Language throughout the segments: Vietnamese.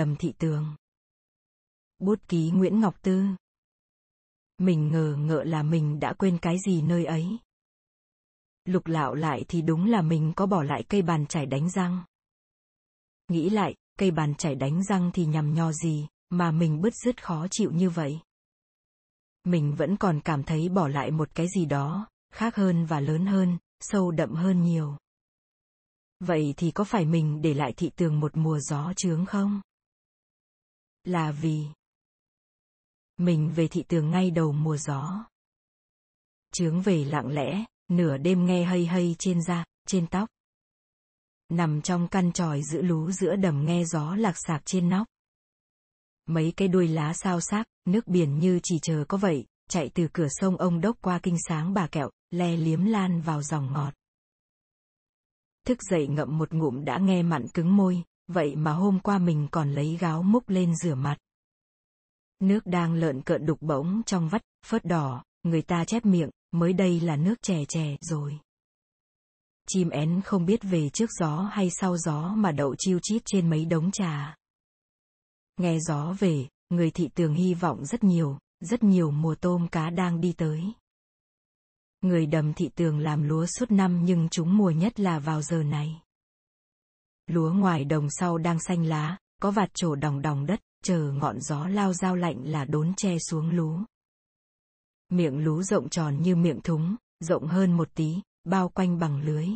Đầm Thị Tường. Bút ký Nguyễn Ngọc Tư. Mình ngờ ngợ là mình đã quên cái gì nơi ấy. Lục lạo lại thì đúng là mình có bỏ lại cây bàn chải đánh răng. Nghĩ lại, cây bàn chải đánh răng thì nhằm nhò gì, mà mình bứt rứt khó chịu như vậy. Mình vẫn còn cảm thấy bỏ lại một cái gì đó, khác hơn và lớn hơn, sâu đậm hơn nhiều. Vậy thì có phải mình để lại Thị Tường một mùa gió chướng không? Là vì mình về Thị Tường ngay đầu mùa gió. Chướng về lặng lẽ, nửa đêm nghe hây hây trên da, trên tóc. Nằm trong căn tròi giữ lú giữa đầm nghe gió lạc sạc trên nóc. Mấy cái đuôi lá sao xác, nước biển như chỉ chờ có vậy, chạy từ cửa sông Ông Đốc qua Kinh Sáng Bà Kẹo, le liếm lan vào dòng ngọt. Thức dậy ngậm một ngụm đã nghe mặn cứng môi, vậy mà hôm qua mình còn lấy gáo múc lên rửa mặt. Nước đang lợn cợn đục bỗng trong vắt, phớt đỏ, người ta chép miệng, mới đây là nước chè chè rồi. Chim én không biết về trước gió hay sau gió mà đậu chiêu chít trên mấy đống trà. Nghe gió về, người Thị Tường hy vọng rất nhiều mùa tôm cá đang đi tới. Người Đầm Thị Tường làm lúa suốt năm nhưng trúng mùa nhất là vào giờ này. Lúa ngoài đồng sau đang xanh lá, có vạt trổ đòng đòng đất, chờ ngọn gió lao dao lạnh là đốn tre xuống lú. Miệng lú rộng tròn như miệng thúng, rộng hơn một tí, bao quanh bằng lưới.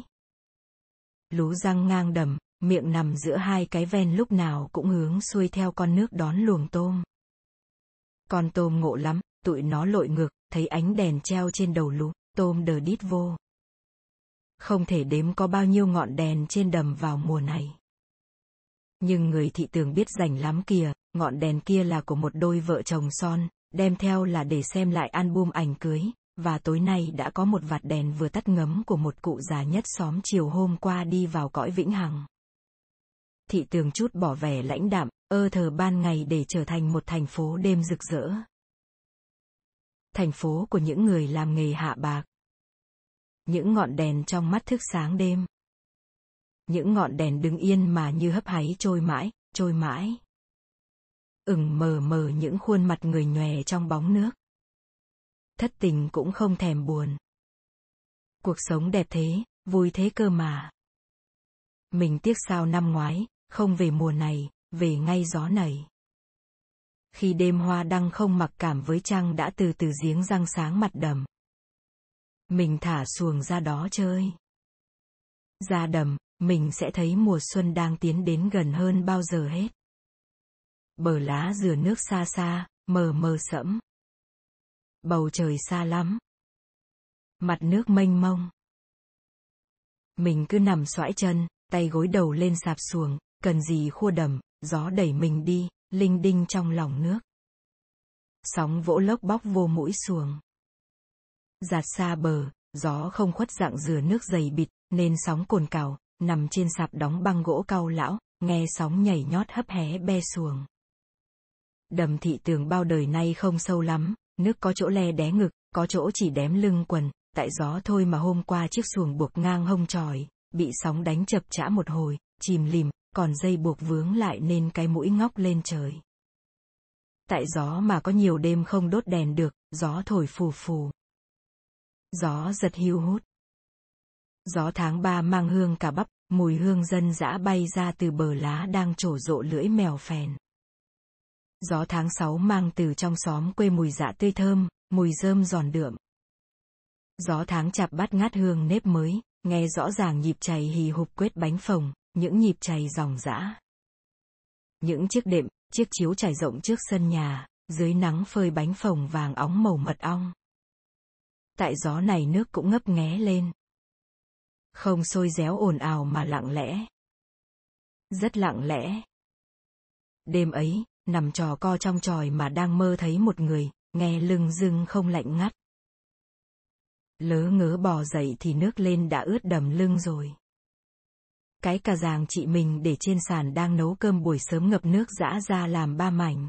Lú răng ngang đầm, miệng nằm giữa hai cái ven lúc nào cũng hướng xuôi theo con nước đón luồng tôm. Con tôm ngộ lắm, tụi nó lội ngược, thấy ánh đèn treo trên đầu lú, tôm đờ đít vô. Không thể đếm có bao nhiêu ngọn đèn trên đầm vào mùa này. Nhưng người Thị Tường biết rành lắm kìa, ngọn đèn kia là của một đôi vợ chồng son, đem theo là để xem lại album ảnh cưới, và tối nay đã có một vạt đèn vừa tắt ngấm của một cụ già nhất xóm chiều hôm qua đi vào cõi vĩnh hằng. Thị Tường chút bỏ vẻ lãnh đạm, ơ thờ ban ngày để trở thành một thành phố đêm rực rỡ. Thành phố của những người làm nghề hạ bạc. Những ngọn đèn trong mắt thức sáng đêm. Những ngọn đèn đứng yên mà như hấp háy trôi mãi, trôi mãi. Mờ mờ những khuôn mặt người nhòe trong bóng nước. Thất tình cũng không thèm buồn. Cuộc sống đẹp thế, vui thế cơ mà. Mình tiếc sao năm ngoái, không về mùa này, về ngay gió này. Khi đêm hoa đăng không mặc cảm với trăng đã từ từ giếng răng sáng mặt đầm. Mình thả xuồng ra đó chơi. Ra đầm, mình sẽ thấy mùa xuân đang tiến đến gần hơn bao giờ hết. Bờ lá dừa nước xa xa, mờ mờ sẫm. Bầu trời xa lắm. Mặt nước mênh mông. Mình cứ nằm xoãi chân, tay gối đầu lên sạp xuồng, cần gì khua đầm, gió đẩy mình đi, linh đinh trong lòng nước. Sóng vỗ lốc bóc vô mũi xuồng. Dạt xa bờ, gió không khuất dạng dừa nước dày bịt, nên sóng cồn cào, nằm trên sạp đóng băng gỗ cau lão, nghe sóng nhảy nhót hấp hé be xuồng. Đầm Thị Tường bao đời nay không sâu lắm, nước có chỗ le đé ngực, có chỗ chỉ đém lưng quần, tại gió thôi mà hôm qua chiếc xuồng buộc ngang hông tròi, bị sóng đánh chập chã một hồi, chìm lìm, còn dây buộc vướng lại nên cái mũi ngóc lên trời. Tại gió mà có nhiều đêm không đốt đèn được, gió thổi phù phù. Gió giật hiu hút. Gió tháng 3 mang hương cả bắp, mùi hương dân dã bay ra từ bờ lá đang trổ rộ lưỡi mèo phèn. Gió tháng 6 mang từ trong xóm quê mùi dạ tươi thơm, mùi rơm giòn đượm. Gió tháng chạp bắt ngát hương nếp mới, nghe rõ ràng nhịp chày hì hụp quết bánh phồng, những nhịp chày ròng rã. Những chiếc đệm, chiếc chiếu trải rộng trước sân nhà, dưới nắng phơi bánh phồng vàng óng màu mật ong. Tại gió này nước cũng ngấp nghé lên. Không sôi réo ồn ào mà lặng lẽ. Rất lặng lẽ. Đêm ấy, nằm trò co trong tròi mà đang mơ thấy một người, nghe lưng dưng không lạnh ngắt. Lớ ngớ bò dậy thì nước lên đã ướt đầm lưng rồi. Cái cà giàng chị mình để trên sàn đang nấu cơm buổi sớm ngập nước giã ra làm 3 mảnh.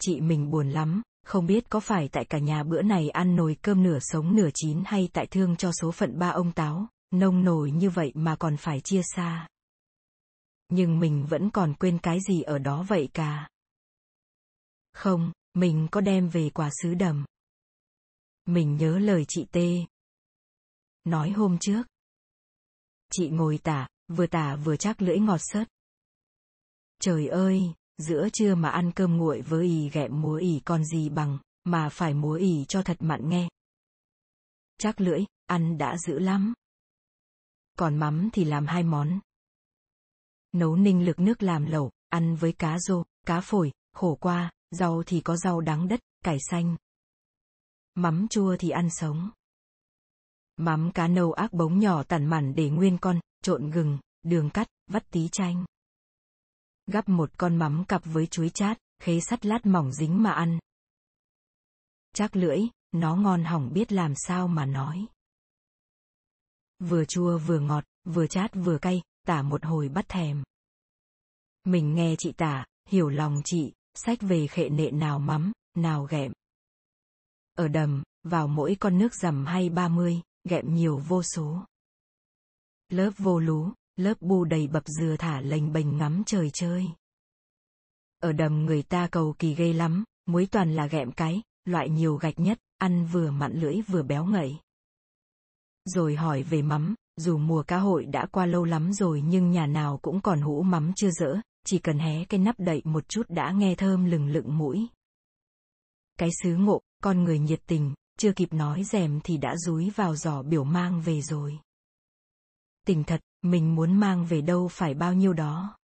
Chị mình buồn lắm, không biết có phải tại cả nhà bữa này ăn nồi cơm nửa sống nửa chín hay tại thương cho số phận ba ông táo, nông nổi như vậy mà còn phải chia xa. nhưng mình vẫn còn quên cái gì ở đó vậy cả. Không, mình có đem về quả sứ đầm. Mình nhớ lời chị T nói hôm trước. Chị ngồi tả vừa chắc lưỡi ngọt sớt. Trời ơi, giữa trưa mà ăn cơm nguội với ì ghẹm múa ì còn gì bằng, mà phải múa ì cho thật mặn nghe. Chắc lưỡi, ăn đã dữ lắm. Còn mắm thì làm hai món. Nấu ninh lực nước làm lẩu, ăn với cá rô, cá phổi, khổ qua, rau thì có rau đắng đất, cải xanh. Mắm chua thì ăn sống. Mắm cá nâu ác bống nhỏ tản mản để nguyên con, trộn gừng, đường cắt, vắt tí chanh. Gắp một con mắm cặp với chuối chát, khế sắt lát mỏng dính mà ăn. Chắc lưỡi, nó ngon hỏng biết làm sao mà nói. Vừa chua vừa ngọt, vừa chát vừa cay, tả một hồi bắt thèm. Mình nghe chị tả, hiểu lòng chị, sách về khệ nệ nào mắm, nào ghẹm. Ở đầm, vào mỗi con nước dầm hay 30, ghẹm nhiều vô số. Lớp vô lú, lớp bu đầy bập dừa thả lềnh bềnh ngắm trời chơi. Ở đầm người ta cầu kỳ ghê lắm, muối toàn là ghẹm cái, loại nhiều gạch nhất, ăn vừa mặn lưỡi vừa béo ngậy. Rồi hỏi về mắm, dù mùa cá hội đã qua lâu lắm rồi nhưng nhà nào cũng còn hũ mắm chưa dỡ, chỉ cần hé cái nắp đậy một chút đã nghe thơm lừng lựng mũi. Cái xứ ngộ, con người nhiệt tình, chưa kịp nói dèm thì đã dúi vào giỏ biểu mang về rồi. Tình thật, mình muốn mang về đâu phải bao nhiêu đó.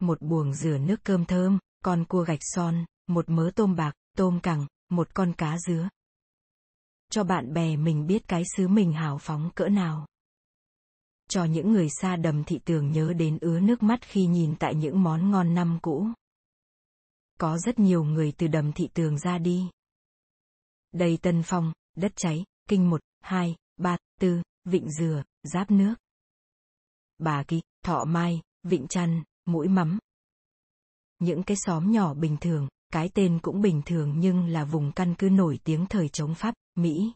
Một buồng dừa nước cơm thơm, con cua gạch son, một mớ tôm bạc, tôm cẳng, một con cá dứa. Cho bạn bè mình biết cái xứ mình hào phóng cỡ nào. Cho những người xa đầm thị tường nhớ đến ứa nước mắt khi nhìn tại những món ngon năm cũ. Có rất nhiều người từ đầm thị tường ra đi. Đầy Tân Phong, Đất Cháy, Kinh 1, 2, 3, 4, Vịnh Dừa, Giáp Nước. Bà Kỳ, Thọ Mai, Vịnh Chăn, Mũi Mắm. Những cái xóm nhỏ bình thường, cái tên cũng bình thường nhưng là vùng căn cứ nổi tiếng thời chống Pháp, Mỹ.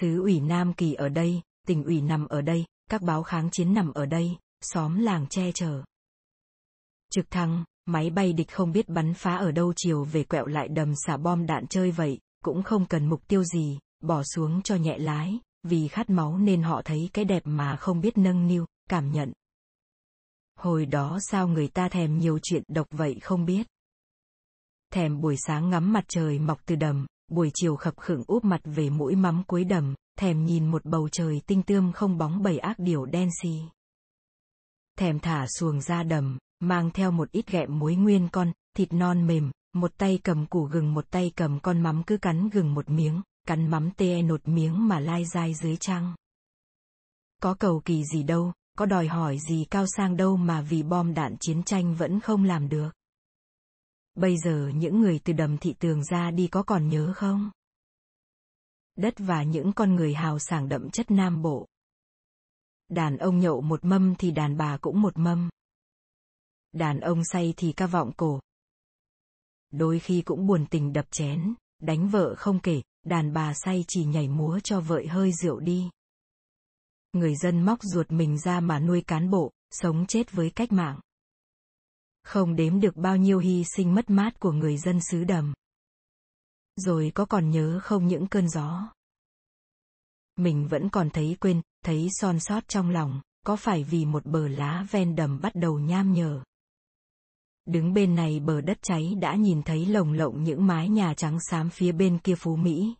Xứ ủy Nam Kỳ ở đây, tỉnh ủy nằm ở đây, các báo kháng chiến nằm ở đây, xóm làng che chở. Trực thăng, máy bay địch không biết bắn phá ở đâu chiều về quẹo lại đầm xả bom đạn chơi vậy, cũng không cần mục tiêu gì, bỏ xuống cho nhẹ lái, vì khát máu nên họ thấy cái đẹp mà không biết nâng niu, cảm nhận. Hồi đó sao người ta thèm nhiều chuyện độc vậy không biết. Thèm buổi sáng ngắm mặt trời mọc từ đầm, buổi chiều khập khựng úp mặt về mũi mắm cuối đầm, thèm nhìn một bầu trời tinh tươm không bóng bầy ác điểu đen xì. Thèm thả xuồng ra đầm, mang theo một ít ghẹm muối nguyên con, thịt non mềm, một tay cầm củ gừng một tay cầm con mắm cứ cắn gừng một miếng, cắn mắm tê nột miếng mà lai dai dưới trăng. Có cầu kỳ gì đâu, có đòi hỏi gì cao sang đâu mà vì bom đạn chiến tranh vẫn không làm được. Bây giờ những người từ đầm thị tường ra đi có còn nhớ không? Đất và những con người hào sảng đậm chất Nam Bộ. Đàn ông nhậu một mâm thì đàn bà cũng một mâm. Đàn ông say thì ca vọng cổ. Đôi khi cũng buồn tình đập chén, đánh vợ không kể, đàn bà say chỉ nhảy múa cho vợ hơi rượu đi. Người dân móc ruột mình ra mà nuôi cán bộ, sống chết với cách mạng. Không đếm được bao nhiêu hy sinh mất mát của người dân xứ đầm. Rồi có còn nhớ không những cơn gió? Mình vẫn còn thấy quên, thấy son sót trong lòng, có phải vì một bờ lá ven đầm bắt đầu nham nhở. Đứng bên này bờ Đất Cháy đã nhìn thấy lồng lộng những mái nhà trắng xám phía bên kia Phú Mỹ.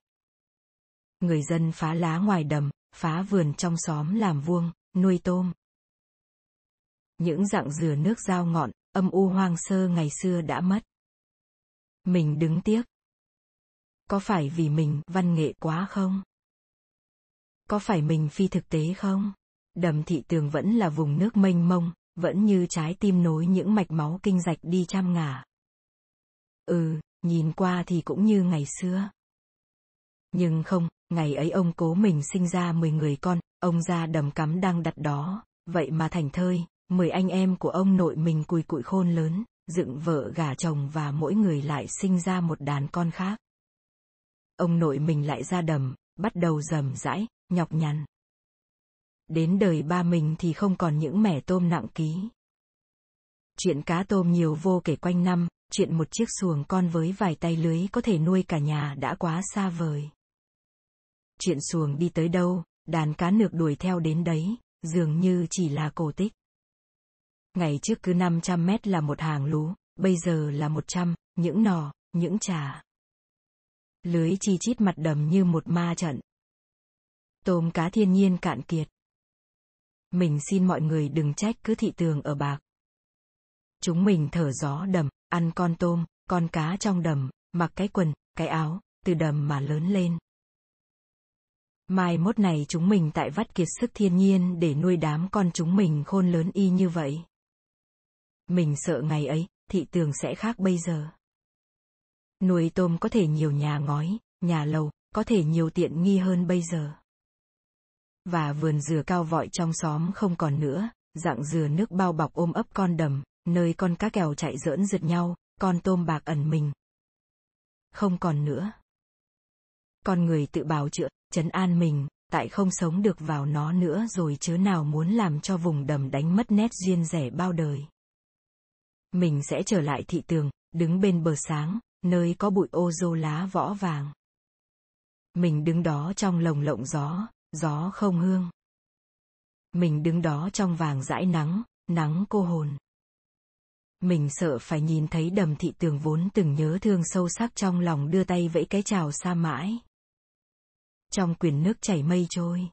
Người dân phá lá ngoài đầm, phá vườn trong xóm làm vuông, nuôi tôm. Những rặng dừa nước dao ngọn, âm u hoang sơ ngày xưa đã mất. Mình đứng tiếc. Có phải vì mình văn nghệ quá không? Có phải mình phi thực tế không? Đầm thị tường vẫn là vùng nước mênh mông, vẫn như trái tim nối những mạch máu kinh rạch đi trăm ngả. Nhìn qua thì cũng như ngày xưa. Nhưng không, ngày ấy ông cố mình sinh ra 10 người con, ông ra đầm cắm đang đặt đó, vậy mà thành thơi, 10 anh em của ông nội mình cùi cụi khôn lớn, dựng vợ gả chồng và mỗi người lại sinh ra một đàn con khác. Ông nội mình lại ra đầm, bắt đầu rầm rãi, nhọc nhằn. Đến đời ba mình thì không còn những mẻ tôm nặng ký. Chuyện cá tôm nhiều vô kể quanh năm, chuyện một chiếc xuồng con với vài tay lưới có thể nuôi cả nhà đã quá xa vời. Chuyện xuồng đi tới đâu, đàn cá nược đuổi theo đến đấy, dường như chỉ là cổ tích. Ngày trước cứ 500 mét là một hàng lú, bây giờ là 100, những nò, những chả. Lưới chi chít mặt đầm như một ma trận. Tôm cá thiên nhiên cạn kiệt. Mình xin mọi người đừng trách cứ thị tường ở Bạc. Chúng mình thở gió đầm, ăn con tôm, con cá trong đầm, mặc cái quần, cái áo, từ đầm mà lớn lên. Mai mốt này chúng mình tại vắt kiệt sức thiên nhiên để nuôi đám con chúng mình khôn lớn y như vậy. Mình sợ ngày ấy, thị tường sẽ khác bây giờ. Nuôi tôm có thể nhiều nhà ngói, nhà lầu, có thể nhiều tiện nghi hơn bây giờ. Và vườn dừa cao vọi trong xóm không còn nữa, dạng dừa nước bao bọc ôm ấp con đầm, nơi con cá kèo chạy giỡn giật nhau, con tôm bạc ẩn mình. Không còn nữa. Con người tự bào chữa, trấn an mình, tại không sống được vào nó nữa rồi chớ nào muốn làm cho vùng đầm đánh mất nét duyên rẻ bao đời. Mình sẽ trở lại thị tường, đứng bên bờ sáng, nơi có bụi ô dô lá võ vàng. Mình đứng đó trong lồng lộng gió, gió không hương. Mình đứng đó trong vàng dãi nắng, nắng cô hồn. Mình sợ phải nhìn thấy đầm thị tường vốn từng nhớ thương sâu sắc trong lòng đưa tay vẫy cái chào xa mãi. Trong quyển nước chảy mây trôi.